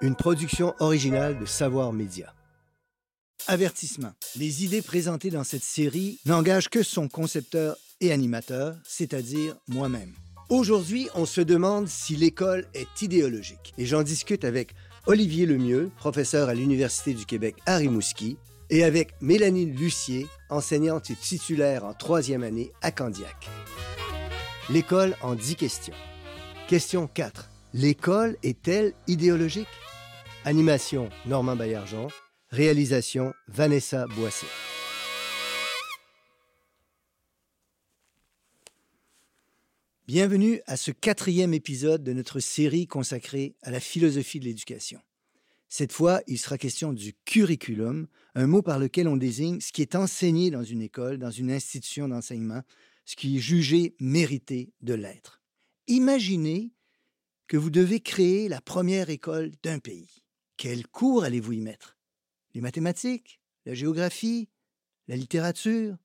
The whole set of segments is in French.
une production originale de Savoirs Média. Avertissement. Les idées présentées dans cette série n'engagent que son concepteur et animateur, c'est-à-dire moi-même. Aujourd'hui, on se demande si l'école est idéologique. Et j'en discute avec Olivier Lemieux, professeur à l'Université du Québec à Rimouski, et avec Mélanie Lussier, enseignante et titulaire en troisième année à Candiac. L'école en 10 questions. Question 4. L'école est-elle idéologique? Animation, Normand Baillargeon. Réalisation, Vanessa Boisset. Bienvenue à ce 4e épisode de notre série consacrée à la philosophie de l'éducation. Cette fois, il sera question du curriculum, un mot par lequel on désigne ce qui est enseigné dans une école, dans une institution d'enseignement, ce qui est jugé mérité de l'être. Imaginez que vous devez créer la première école d'un pays. Quels cours allez-vous y mettre? Les mathématiques, la géographie, la littérature?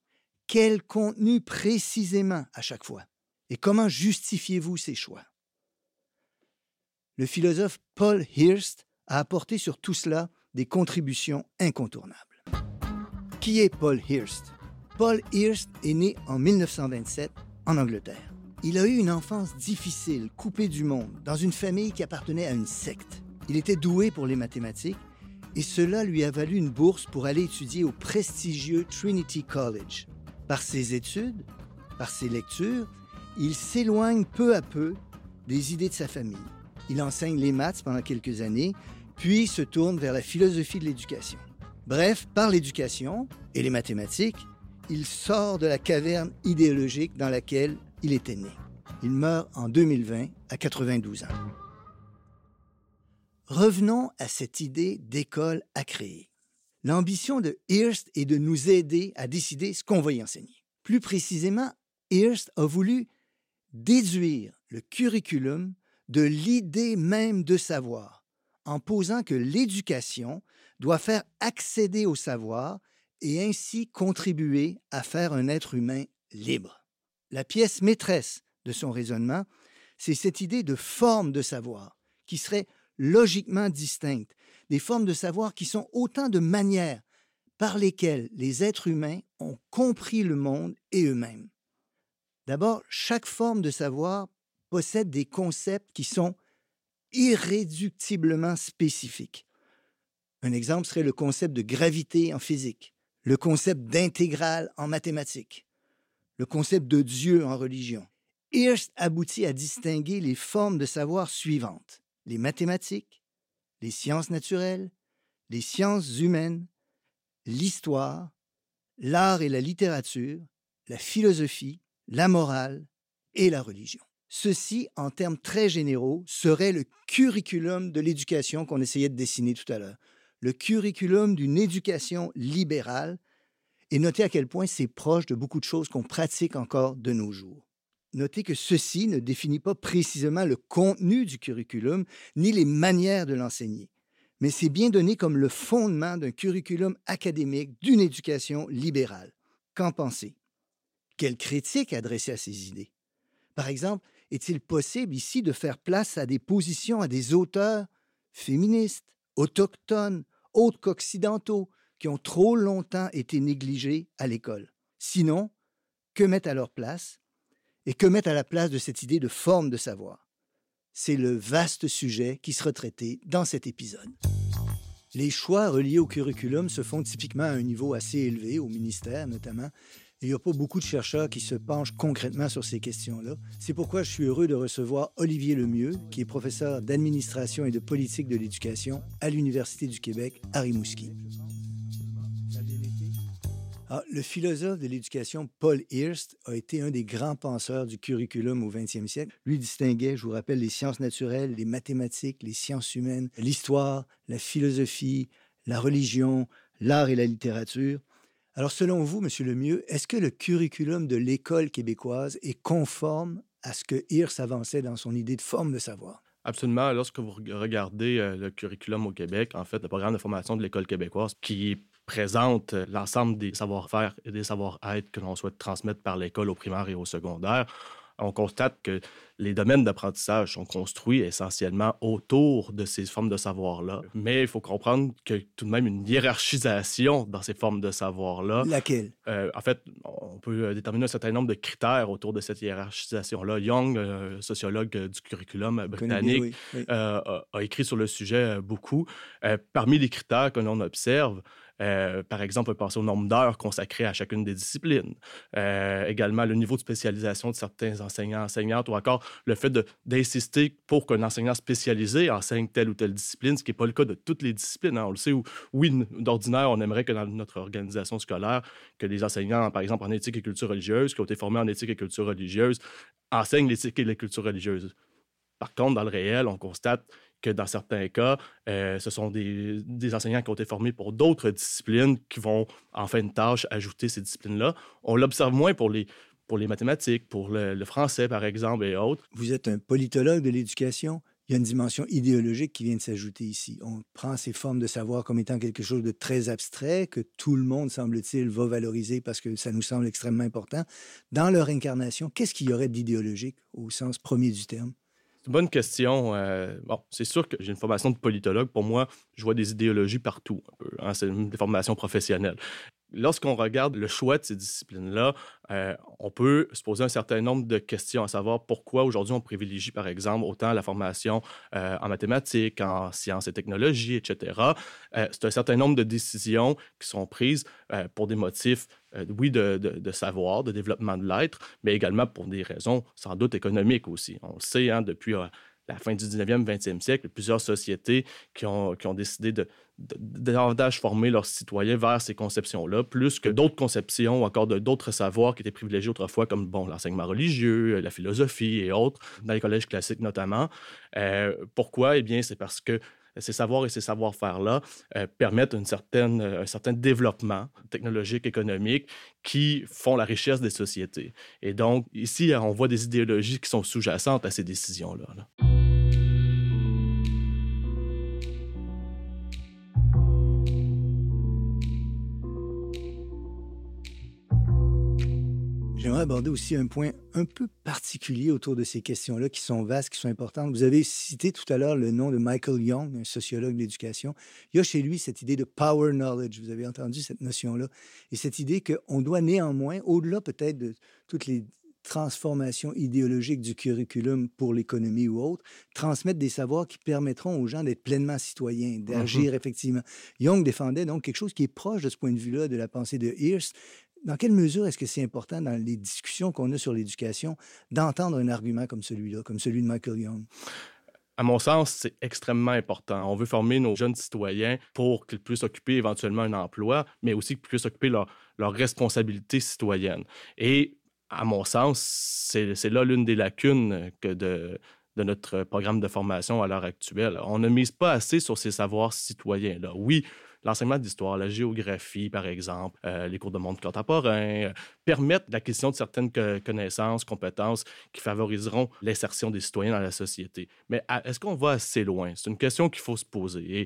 Quel contenu précisément à chaque fois? Et comment justifiez-vous ces choix? Le philosophe Paul Hirst a apporté sur tout cela des contributions incontournables. Qui est Paul Hirst? Paul Hirst est né en 1927 en Angleterre. Il a eu une enfance difficile, coupée du monde, dans une famille qui appartenait à une secte. Il était doué pour les mathématiques et cela lui a valu une bourse pour aller étudier au prestigieux Trinity College. Par ses études, par ses lectures, il s'éloigne peu à peu des idées de sa famille. Il enseigne les maths pendant quelques années, puis se tourne vers la philosophie de l'éducation. Bref, par l'éducation et les mathématiques, il sort de la caverne idéologique dans laquelle il était né. Il meurt en 2020 à 92 ans. Revenons à cette idée d'école à créer. L'ambition de Hirst est de nous aider à décider ce qu'on va y enseigner. Plus précisément, Hirst a voulu déduire le curriculum de l'idée même de savoir, en posant que l'éducation doit faire accéder au savoir et ainsi contribuer à faire un être humain libre. La pièce maîtresse de son raisonnement, c'est cette idée de forme de savoir, qui serait logiquement distincte, des formes de savoir qui sont autant de manières par lesquelles les êtres humains ont compris le monde et eux-mêmes. D'abord, chaque forme de savoir possède des concepts qui sont irréductiblement spécifiques. Un exemple serait le concept de gravité en physique, le concept d'intégrale en mathématiques, le concept de Dieu en religion. Hirst aboutit à distinguer les formes de savoir suivantes: les mathématiques, les sciences naturelles, les sciences humaines, l'histoire, l'art et la littérature, la philosophie, la morale et la religion. Ceci, en termes très généraux, serait le curriculum de l'éducation qu'on essayait de dessiner tout à l'heure. Le curriculum d'une éducation libérale. Et notez à quel point c'est proche de beaucoup de choses qu'on pratique encore de nos jours. Notez que ceci ne définit pas précisément le contenu du curriculum, ni les manières de l'enseigner. Mais c'est bien donné comme le fondement d'un curriculum académique, d'une éducation libérale. Qu'en pensez-vous? Quelle critique adresser à ces idées? Par exemple, est-il possible ici de faire place à des positions, à des auteurs féministes, autochtones, autres qu'occidentaux, qui ont trop longtemps été négligés à l'école? Sinon, que mettre à leur place? Et que mettre à la place de cette idée de forme de savoir? C'est le vaste sujet qui sera traité dans cet épisode. Les choix reliés au curriculum se font typiquement à un niveau assez élevé, au ministère notamment. Il n'y a pas beaucoup de chercheurs qui se penchent concrètement sur ces questions-là. C'est pourquoi je suis heureux de recevoir Olivier Lemieux, qui est professeur d'administration et de politique de l'éducation à l'Université du Québec à Rimouski. Ah, le philosophe de l'éducation Paul Hirst a été un des grands penseurs du curriculum au 20e siècle. Lui distinguait, je vous rappelle, les sciences naturelles, les mathématiques, les sciences humaines, l'histoire, la philosophie, la religion, l'art et la littérature. Alors, selon vous, M. Lemieux, est-ce que le curriculum de l'école québécoise est conforme à ce que Hirst avançait dans son idée de forme de savoir? Absolument. Lorsque vous regardez le curriculum au Québec, en fait, le programme de formation de l'école québécoise qui présente l'ensemble des savoir-faire et des savoir-être que l'on souhaite transmettre par l'école au primaire et au secondaire, on constate que les domaines d'apprentissage sont construits essentiellement autour de ces formes de savoir-là. Mais il faut comprendre qu'il y a tout de même une hiérarchisation dans ces formes de savoir-là. Laquelle? En fait, on peut déterminer un certain nombre de critères autour de cette hiérarchisation-là. Young, sociologue du curriculum britannique, a écrit sur le sujet beaucoup. Parmi les critères que l'on observe, par exemple, on peut penser au nombre d'heures consacrées à chacune des disciplines. Également, le niveau de spécialisation de certains enseignants, enseignantes, ou encore le fait d'insister pour qu'un enseignant spécialisé enseigne telle ou telle discipline, ce qui n'est pas le cas de toutes les disciplines. Hein. On le sait, oui, d'ordinaire, on aimerait que dans notre organisation scolaire, que les enseignants, par exemple, en éthique et culture religieuse, qui ont été formés en éthique et culture religieuse, enseignent l'éthique et la culture religieuse. Par contre, dans le réel, on constate que dans certains cas, ce sont des enseignants qui ont été formés pour d'autres disciplines qui vont, en fin de tâche, ajouter ces disciplines-là. On l'observe moins pour les mathématiques, pour le français, par exemple, et autres. Vous êtes un politologue de l'éducation. Il y a une dimension idéologique qui vient de s'ajouter ici. On prend ces formes de savoir comme étant quelque chose de très abstrait, que tout le monde, semble-t-il, va valoriser parce que ça nous semble extrêmement important. Dans leur incarnation, qu'est-ce qu'il y aurait d'idéologique au sens premier du terme? Bonne question. C'est sûr que j'ai une formation de politologue. Pour moi, je vois des idéologies partout, un peu, hein? C'est des formations professionnelles. Lorsqu'on regarde le choix de ces disciplines-là, on peut se poser un certain nombre de questions, à savoir pourquoi aujourd'hui on privilégie, par exemple, autant la formation en mathématiques, en sciences et technologies, etc. C'est un certain nombre de décisions qui sont prises pour des motifs, de savoir, de développement de l'être, mais également pour des raisons sans doute économiques aussi. On le sait, hein, depuis la fin du 19e, 20e siècle, plusieurs sociétés qui ont décidé davantage former leurs citoyens vers ces conceptions-là, plus que d'autres conceptions ou encore d'autres savoirs qui étaient privilégiés autrefois, comme l'enseignement religieux, la philosophie et autres, dans les collèges classiques notamment. Pourquoi? Eh bien, c'est parce que ces savoirs et ces savoir-faire-là permettent un certain développement technologique, économique, qui font la richesse des sociétés. Et donc, ici, on voit des idéologies qui sont sous-jacentes à ces décisions-là. J'aimerais aborder aussi un point un peu particulier autour de ces questions-là qui sont vastes, qui sont importantes. Vous avez cité tout à l'heure le nom de Michael Young, un sociologue de l'éducation. Il y a chez lui cette idée de power knowledge. Vous avez entendu cette notion-là. Et cette idée qu'on doit néanmoins, au-delà peut-être de toutes les transformations idéologiques du curriculum pour l'économie ou autre, transmettre des savoirs qui permettront aux gens d'être pleinement citoyens, d'agir effectivement. Young défendait donc quelque chose qui est proche de ce point de vue-là de la pensée de Hirst. Dans quelle mesure est-ce que c'est important dans les discussions qu'on a sur l'éducation d'entendre un argument comme celui-là, comme celui de Michael Young? À mon sens, c'est extrêmement important. On veut former nos jeunes citoyens pour qu'ils puissent occuper éventuellement un emploi, mais aussi qu'ils puissent occuper leur responsabilité citoyenne. Et à mon sens, c'est là l'une des lacunes de notre programme de formation à l'heure actuelle. On ne mise pas assez sur ces savoirs citoyens-là. Oui, l'enseignement d'histoire, la géographie, par exemple, les cours de monde contemporain, permettent l'acquisition de certaines connaissances, compétences qui favoriseront l'insertion des citoyens dans la société. Mais est-ce qu'on va assez loin? C'est une question qu'il faut se poser. Et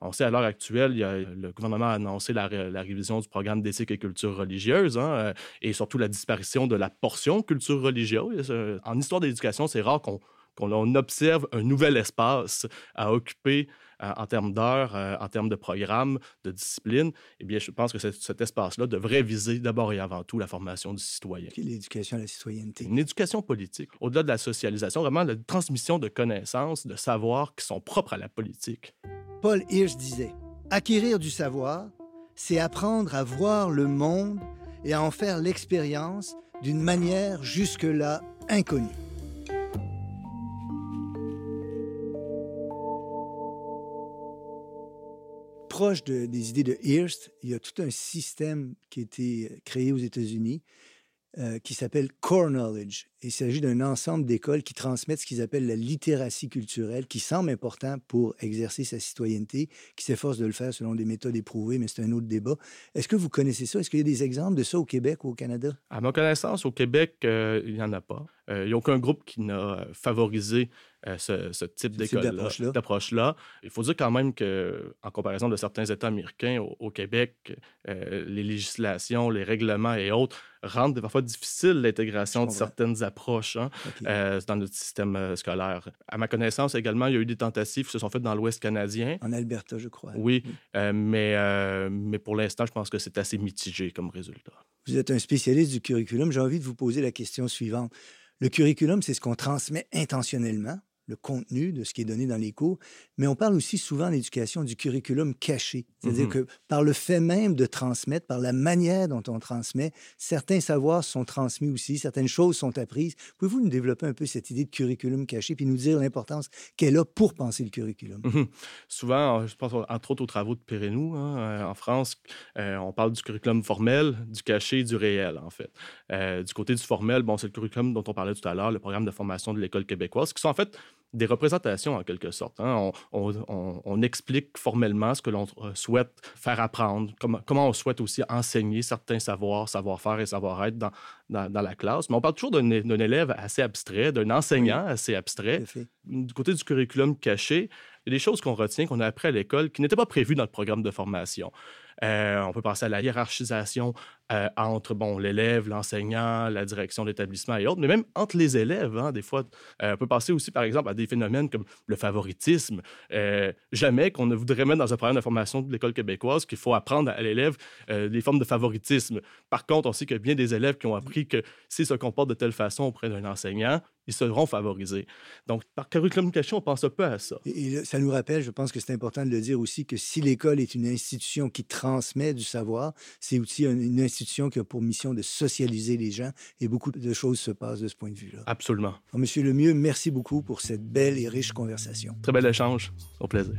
on sait, à l'heure actuelle, le gouvernement a annoncé la révision du programme d'éthique et culture religieuse, hein, et surtout la disparition de la portion culture religieuse. En histoire de l'éducation, c'est rare qu'on observe un nouvel espace à occuper en termes d'heures, en termes de programmes, de disciplines. Eh bien, je pense que cet espace-là devrait viser d'abord et avant tout la formation du citoyen. L'éducation à la citoyenneté. Une éducation politique, au-delà de la socialisation, vraiment la transmission de connaissances, de savoirs qui sont propres à la politique. Paul Hirst disait « Acquérir du savoir, c'est apprendre à voir le monde et à en faire l'expérience d'une manière jusque-là inconnue. » Proche des idées de Hirst, il y a tout un système qui a été créé aux États-Unis qui s'appelle Core Knowledge. Il s'agit d'un ensemble d'écoles qui transmettent ce qu'ils appellent la littératie culturelle, qui semble important pour exercer sa citoyenneté, qui s'efforce de le faire selon des méthodes éprouvées, mais c'est un autre débat. Est-ce que vous connaissez ça? Est-ce qu'il y a des exemples de ça au Québec ou au Canada? À ma connaissance, au Québec, il n'y en a pas. Il n'y a aucun groupe qui n'a favorisé ce type d'approche-là. Il faut dire quand même qu'en comparaison de certains États américains, au Québec, les législations, les règlements et autres rendent parfois difficile l'intégration de certaines approches approche hein, okay. Dans notre système scolaire. À ma connaissance également, il y a eu des tentatives qui se sont faites dans l'Ouest canadien. En Alberta, je crois. Oui, mais pour l'instant, je pense que c'est assez mitigé comme résultat. Vous êtes un spécialiste du curriculum. J'ai envie de vous poser la question suivante. Le curriculum, c'est ce qu'on transmet intentionnellement, le contenu de ce qui est donné dans les cours, mais on parle aussi souvent en éducation du curriculum caché. C'est-à-dire que par le fait même de transmettre, par la manière dont on transmet, certains savoirs sont transmis aussi, certaines choses sont apprises. Pouvez-vous nous développer un peu cette idée de curriculum caché puis nous dire l'importance qu'elle a pour penser le curriculum? Souvent, je pense entre autres aux travaux de Pérenou, hein, en France, on parle du curriculum formel, du caché et du réel, en fait. Du côté du formel, bon, c'est le curriculum dont on parlait tout à l'heure, le programme de formation de l'École québécoise, qui sont en fait des représentations, en quelque sorte. Hein. On explique formellement ce que l'on souhaite faire apprendre, comment on souhaite aussi enseigner certains savoirs, savoir-faire et savoir-être dans la classe. Mais on parle toujours d'un élève assez abstrait, d'un enseignant assez abstrait. Du côté du curriculum caché, il y a des choses qu'on retient, qu'on a appris à l'école, qui n'étaient pas prévues dans le programme de formation. On peut penser à la hiérarchisation entre l'élève, l'enseignant, la direction d'établissement et autres, mais même entre les élèves, hein, des fois. On peut penser aussi, par exemple, à des phénomènes comme le favoritisme. Jamais qu'on ne voudrait mettre dans un programme de formation de l'École québécoise qu'il faut apprendre à l'élève des formes de favoritisme. Par contre, on sait qu'il y a bien des élèves qui ont appris que s'ils se comportent de telle façon auprès d'un enseignant, ils seront favorisés. Donc, par curriculum caché, on pense un peu à ça. Et ça nous rappelle, je pense que c'est important de le dire aussi, que si l'école est une institution qui transmet du savoir, c'est aussi une institution qui a pour mission de socialiser les gens et beaucoup de choses se passent de ce point de vue-là. Absolument. Alors, Monsieur Lemieux, merci beaucoup pour cette belle et riche conversation. Très bel échange. Au plaisir.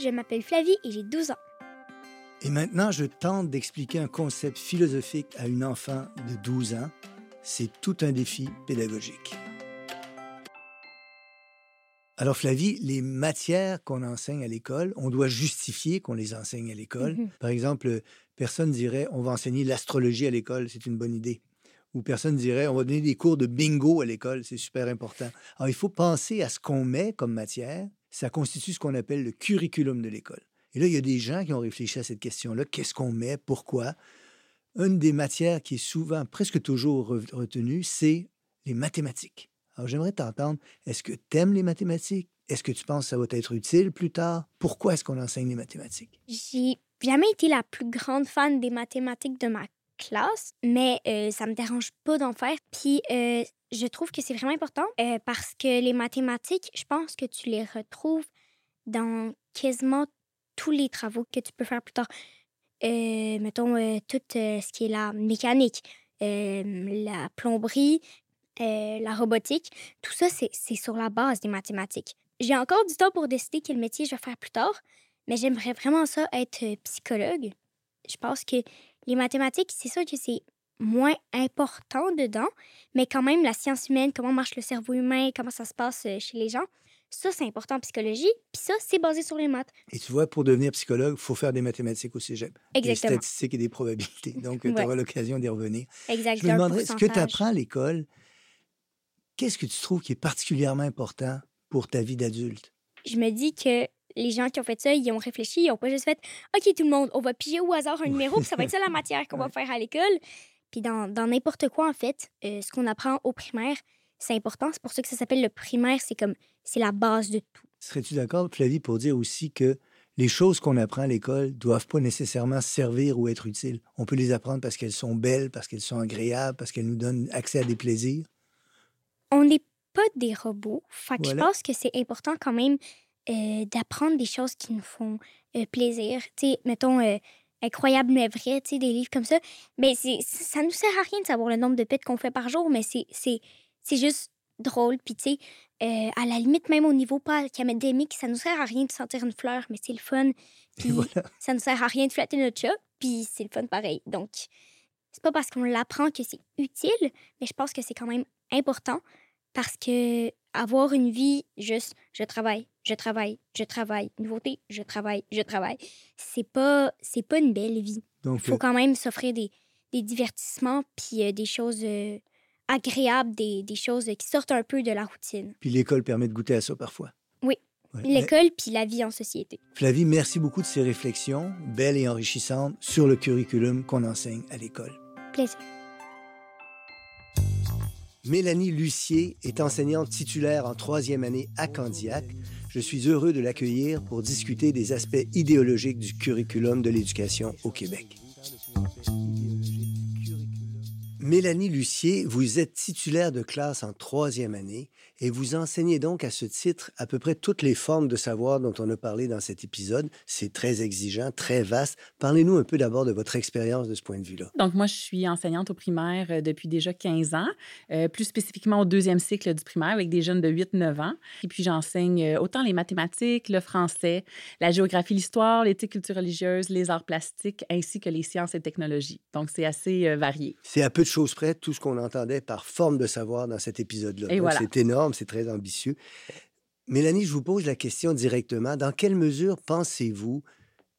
Je m'appelle Flavie et j'ai 12 ans. Et maintenant, je tente d'expliquer un concept philosophique à une enfant de 12 ans. C'est tout un défi pédagogique. Alors, Flavie, les matières qu'on enseigne à l'école, on doit justifier qu'on les enseigne à l'école. Par exemple, personne dirait « on va enseigner l'astrologie à l'école, c'est une bonne idée ». Ou personne dirait « on va donner des cours de bingo à l'école, c'est super important ». Alors, il faut penser à ce qu'on met comme matière. Ça constitue ce qu'on appelle le curriculum de l'école. Et là, il y a des gens qui ont réfléchi à cette question-là. Qu'est-ce qu'on met? Pourquoi? Une des matières qui est souvent, presque toujours retenue, c'est les mathématiques. Alors, j'aimerais t'entendre. Est-ce que tu aimes les mathématiques? Est-ce que tu penses que ça va t'être utile plus tard? Pourquoi est-ce qu'on enseigne les mathématiques? J'ai jamais été la plus grande fan des mathématiques de ma classe, mais ça me dérange pas d'en faire. Puis, je trouve que c'est vraiment important parce que les mathématiques, je pense que tu les retrouves dans quasiment tous les travaux que tu peux faire plus tard. Mettons, tout ce qui est la mécanique, la plomberie, la robotique. Tout ça, c'est sur la base des mathématiques. J'ai encore du temps pour décider quel métier je vais faire plus tard, mais j'aimerais vraiment ça, être psychologue. Je pense que les mathématiques, c'est sûr que c'est moins important dedans, mais quand même, la science humaine, comment marche le cerveau humain, comment ça se passe chez les gens, ça, c'est important en psychologie, puis ça, c'est basé sur les maths. Et tu vois, pour devenir psychologue, il faut faire des mathématiques au cégep. Exactement. Des statistiques et des probabilités. Donc, tu auras l'occasion d'y revenir. Exactement. Je me demanderais, ce que tu apprends à l'école, qu'est-ce que tu trouves qui est particulièrement important pour ta vie d'adulte? Je me dis que les gens qui ont fait ça, ils ont réfléchi, ils n'ont pas juste fait « OK, tout le monde, on va piger au hasard un numéro, puis ça va être ça la matière qu'on va faire à l'école. » Puis dans n'importe quoi, en fait, ce qu'on apprend au primaire, c'est important. C'est pour ça que ça s'appelle le primaire. C'est la base de tout. Serais-tu d'accord, Flavie, pour dire aussi que les choses qu'on apprend à l'école ne doivent pas nécessairement servir ou être utiles? On peut les apprendre parce qu'elles sont belles, parce qu'elles sont agréables, parce qu'elles nous donnent accès à des plaisirs? On n'est pas des robots. Je pense que c'est important quand même d'apprendre des choses qui nous font plaisir. Tu sais, mettons... Incroyable mais vrai, tu sais, des livres comme ça. Mais ça nous sert à rien de savoir le nombre de pets qu'on fait par jour, mais c'est juste drôle. Puis, tu sais, à la limite, même au niveau pas académique, ça nous sert à rien de sentir une fleur, mais c'est le fun. Puis, ça nous sert à rien de flatter notre chat, puis c'est le fun pareil. Donc, c'est pas parce qu'on l'apprend que c'est utile, mais je pense que c'est quand même important parce que avoir une vie juste je travaille, nouveauté, je travaille. C'est pas une belle vie. Donc, il faut quand même s'offrir des divertissements puis des choses agréables, des choses qui sortent un peu de la routine. Puis l'école permet de goûter à ça parfois. Oui, l'école puis la vie en société. Flavie, merci beaucoup de ces réflexions belles et enrichissantes sur le curriculum qu'on enseigne à l'école. Plaisir. Mélanie Lussier est enseignante titulaire en troisième année à Candiac. Je suis heureux de l'accueillir pour discuter des aspects idéologiques du curriculum de l'éducation au Québec. Mélanie Lussier, vous êtes titulaire de classe en troisième année et vous enseignez donc à ce titre à peu près toutes les formes de savoir dont on a parlé dans cet épisode. C'est très exigeant, très vaste. Parlez-nous un peu d'abord de votre expérience de ce point de vue-là. Donc moi, je suis enseignante au primaire depuis déjà 15 ans, plus spécifiquement au deuxième cycle du primaire avec des jeunes de 8-9 ans. Et puis j'enseigne autant les mathématiques, le français, la géographie, l'histoire, l'éthique, culture religieuse, les arts plastiques, ainsi que les sciences et technologies. Donc c'est assez varié. C'est à peu de chose près, tout ce qu'on entendait par forme de savoir dans cet épisode-là. Donc, voilà. C'est énorme, c'est très ambitieux. Mélanie, je vous pose la question directement. Dans quelle mesure pensez-vous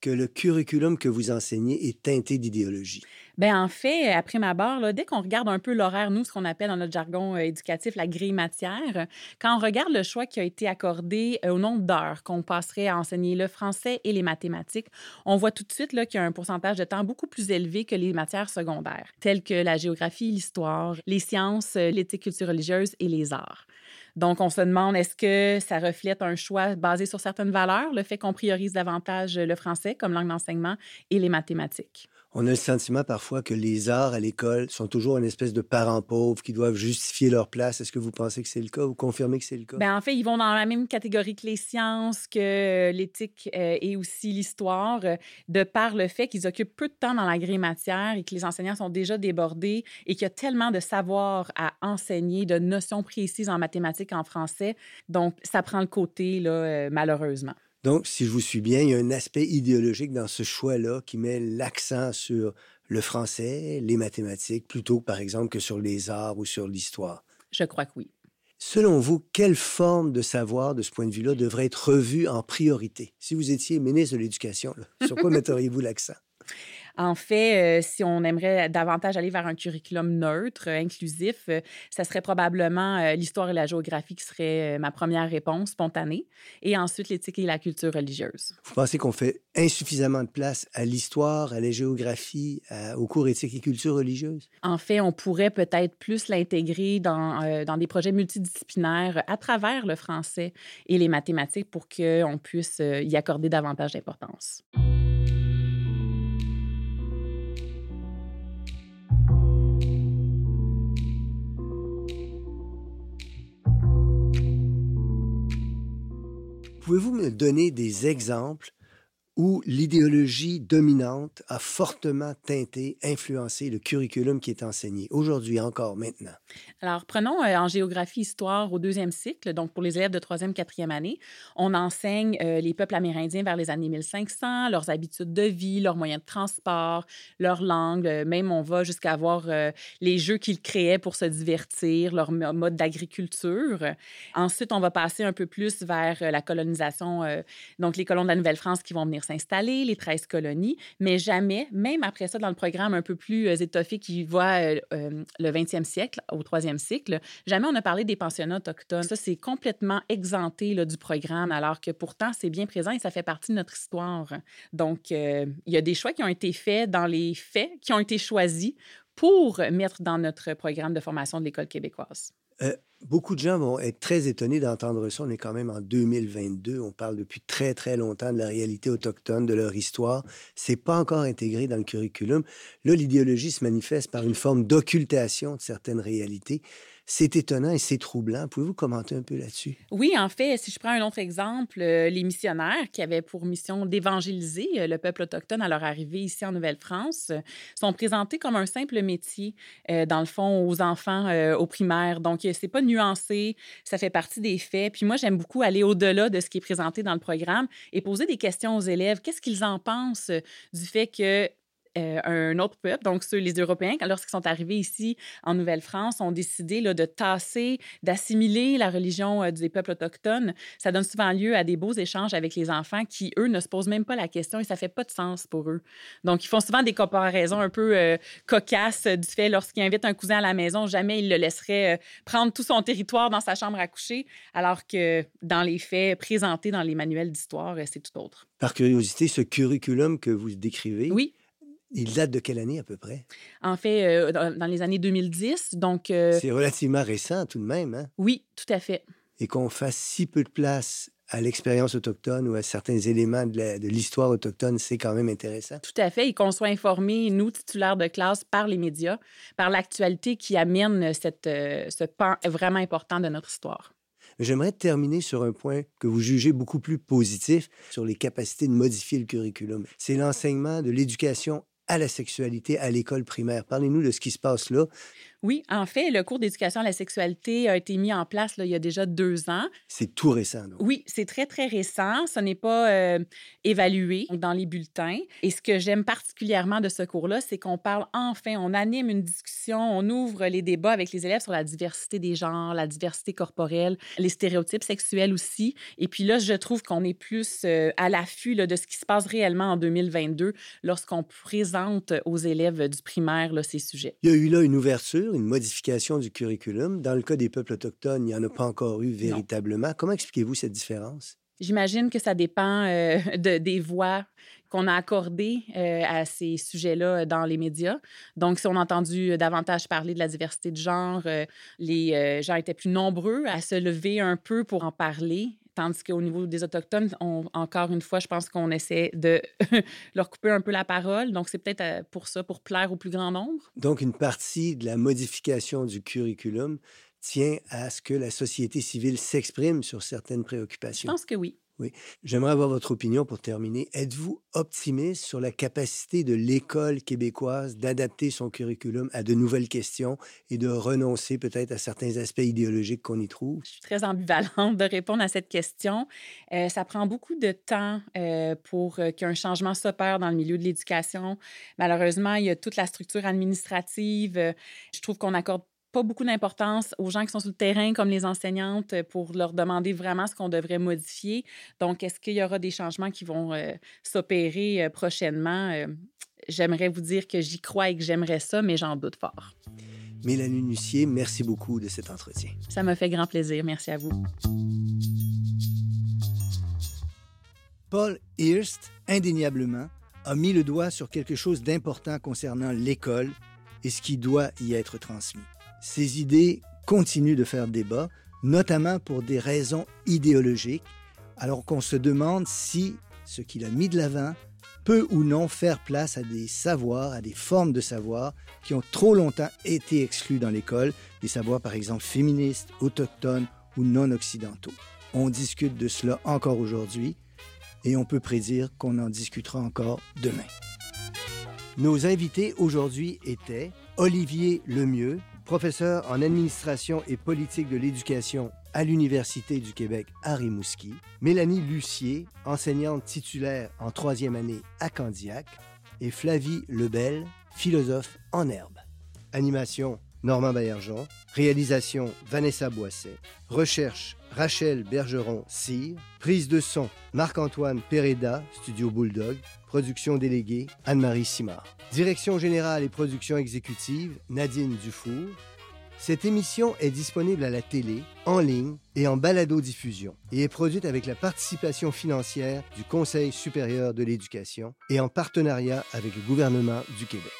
que le curriculum que vous enseignez est teinté d'idéologie? Bien, en fait, à prime abord, là, dès qu'on regarde un peu l'horaire, nous, ce qu'on appelle dans notre jargon éducatif la grille matière, quand on regarde le choix qui a été accordé au nombre d'heures qu'on passerait à enseigner le français et les mathématiques, on voit tout de suite là, qu'il y a un pourcentage de temps beaucoup plus élevé que les matières secondaires, telles que la géographie, l'histoire, les sciences, l'éthique, culture religieuse et les arts. Donc, on se demande, est-ce que ça reflète un choix basé sur certaines valeurs, le fait qu'on priorise davantage le français comme langue d'enseignement et les mathématiques? On a le sentiment parfois que les arts à l'école sont toujours une espèce de parents pauvres qui doivent justifier leur place. Est-ce que vous pensez que c'est le cas ou confirmez que c'est le cas? Bien, en fait, ils vont dans la même catégorie que les sciences, que l'éthique et aussi l'histoire, de par le fait qu'ils occupent peu de temps dans la grille matière et que les enseignants sont déjà débordés et qu'il y a tellement de savoir à enseigner, de notions précises en mathématiques, en français. Donc, ça prend le côté, là, malheureusement. Donc, si je vous suis bien, il y a un aspect idéologique dans ce choix-là qui met l'accent sur le français, les mathématiques, plutôt, par exemple, que sur les arts ou sur l'histoire. Je crois que oui. Selon vous, quelle forme de savoir, de ce point de vue-là, devrait être revue en priorité? Si vous étiez ministre de l'Éducation, là, sur quoi metteriez-vous l'accent? En fait, si on aimerait davantage aller vers un curriculum neutre, inclusif, ça serait probablement l'histoire et la géographie qui serait ma première réponse spontanée, et ensuite l'éthique et la culture religieuse. Vous pensez qu'on fait insuffisamment de place à l'histoire, à la géographie, aux cours éthique et culture religieuse? En fait, on pourrait peut-être plus l'intégrer dans des projets multidisciplinaires à travers le français et les mathématiques pour qu'on puisse y accorder davantage d'importance. Pouvez-vous me donner des exemples où l'idéologie dominante a fortement teinté, influencé le curriculum qui est enseigné, aujourd'hui encore, maintenant? Alors, prenons en géographie-histoire au deuxième cycle, donc pour les élèves de troisième, quatrième année, on enseigne les peuples amérindiens vers les années 1500, leurs habitudes de vie, leurs moyens de transport, leur langue, même on va jusqu'à voir les jeux qu'ils créaient pour se divertir, leur mode d'agriculture. Ensuite, on va passer un peu plus vers la colonisation, donc les colons de la Nouvelle-France qui vont venir s'installer, les 13 colonies, mais jamais, même après ça, dans le programme un peu plus étoffé qui voit le 20e siècle, au 3e cycle, jamais on a parlé des pensionnats autochtones. Ça, c'est complètement exempté là, du programme, alors que pourtant, c'est bien présent et ça fait partie de notre histoire. Donc, il y a des choix qui ont été faits dans les faits, qui ont été choisis pour mettre dans notre programme de formation de l'École québécoise. Beaucoup de gens vont être très étonnés d'entendre ça. On est quand même en 2022. On parle depuis très, très longtemps de la réalité autochtone, de leur histoire. C'est pas encore intégré dans le curriculum. Là, l'idéologie se manifeste par une forme d'occultation de certaines réalités. C'est étonnant et c'est troublant. Pouvez-vous commenter un peu là-dessus? Oui, en fait, si je prends un autre exemple, les missionnaires qui avaient pour mission d'évangéliser le peuple autochtone à leur arrivée ici en Nouvelle-France sont présentés comme un simple métier, dans le fond, aux enfants aux primaires. Donc, c'est pas nuancé, ça fait partie des faits. Puis moi, j'aime beaucoup aller au-delà de ce qui est présenté dans le programme et poser des questions aux élèves. Qu'est-ce qu'ils en pensent du fait que un autre peuple, donc les Européens, lorsqu'ils sont arrivés ici en Nouvelle-France, ont décidé de tasser, d'assimiler la religion des peuples autochtones. Ça donne souvent lieu à des beaux échanges avec les enfants qui, eux, ne se posent même pas la question et ça ne fait pas de sens pour eux. Donc, ils font souvent des comparaisons un peu cocasses du fait, lorsqu'ils invitent un cousin à la maison, jamais ils le laisseraient prendre tout son territoire dans sa chambre à coucher, alors que dans les faits présentés dans les manuels d'histoire, c'est tout autre. Par curiosité, ce curriculum que vous décrivez... Oui. Il date de quelle année, à peu près? En fait, dans les années 2010, donc... C'est relativement récent, tout de même, hein? Oui, tout à fait. Et qu'on fasse si peu de place à l'expérience autochtone ou à certains éléments de l'histoire autochtone, c'est quand même intéressant. Tout à fait, et qu'on soit informés, nous, titulaires de classe, par les médias, par l'actualité qui amène ce pan vraiment important de notre histoire. J'aimerais terminer sur un point que vous jugez beaucoup plus positif, sur les capacités de modifier le curriculum. C'est l'enseignement de l'éducation à la sexualité à l'école primaire. Parlez-nous de ce qui se passe là. Oui, en fait, le cours d'éducation à la sexualité a été mis en place il y a déjà 2 ans. C'est tout récent, donc. Oui, c'est très, très récent. Ce n'est pas évalué dans les bulletins. Et ce que j'aime particulièrement de ce cours-là, c'est qu'on parle enfin, on anime une discussion, on ouvre les débats avec les élèves sur la diversité des genres, la diversité corporelle, les stéréotypes sexuels aussi. Et puis là, je trouve qu'on est plus à l'affût de ce qui se passe réellement en 2022 lorsqu'on présente aux élèves du primaire ces sujets. Il y a eu là une ouverture, une modification du curriculum. Dans le cas des peuples autochtones, il n'y en a pas encore eu véritablement. Non. Comment expliquez-vous cette différence? J'imagine que ça dépend des voix qu'on a accordées à ces sujets-là dans les médias. Donc, si on a entendu davantage parler de la diversité de genre, les gens étaient plus nombreux à se lever un peu pour en parler. Tandis qu'au niveau des Autochtones, encore une fois, je pense qu'on essaie de leur couper un peu la parole. Donc, c'est peut-être pour plaire au plus grand nombre. Donc, une partie de la modification du curriculum tient à ce que la société civile s'exprime sur certaines préoccupations. Je pense que oui. Oui. J'aimerais avoir votre opinion pour terminer. Êtes-vous optimiste sur la capacité de l'école québécoise d'adapter son curriculum à de nouvelles questions et de renoncer peut-être à certains aspects idéologiques qu'on y trouve? Je suis très ambivalente de répondre à cette question. Ça prend beaucoup de temps pour qu'un changement s'opère dans le milieu de l'éducation. Malheureusement, il y a toute la structure administrative. Je trouve qu'on accorde pas beaucoup d'importance aux gens qui sont sur le terrain, comme les enseignantes, pour leur demander vraiment ce qu'on devrait modifier. Donc, est-ce qu'il y aura des changements qui vont s'opérer prochainement? J'aimerais vous dire que j'y crois et que j'aimerais ça, mais j'en doute fort. Mélanie Lussier, merci beaucoup de cet entretien. Ça m'a fait grand plaisir. Merci à vous. Paul Hirst, indéniablement, a mis le doigt sur quelque chose d'important concernant l'école et ce qui doit y être transmis. Ces idées continuent de faire débat, notamment pour des raisons idéologiques, alors qu'on se demande si ce qu'il a mis de l'avant peut ou non faire place à des savoirs, à des formes de savoirs qui ont trop longtemps été exclus dans l'école, des savoirs par exemple féministes, autochtones ou non occidentaux. On discute de cela encore aujourd'hui et on peut prédire qu'on en discutera encore demain. Nos invités aujourd'hui étaient Olivier Lemieux, professeur en administration et politique de l'éducation à l'Université du Québec à Rimouski, Mélanie Lussier, enseignante titulaire en 3e année à Candiac, et Flavie Lebel, philosophe en herbe. Animation, Normand Baillargeon. Réalisation, Vanessa Boisset. Recherche, Rachel Bergeron-Cyr. Prise de son, Marc-Antoine Pereda, Studio Bulldog. Production déléguée, Anne-Marie Simard. Direction générale et production exécutive, Nadine Dufour. Cette émission est disponible à la télé, en ligne et en balado-diffusion et est produite avec la participation financière du Conseil supérieur de l'éducation et en partenariat avec le gouvernement du Québec.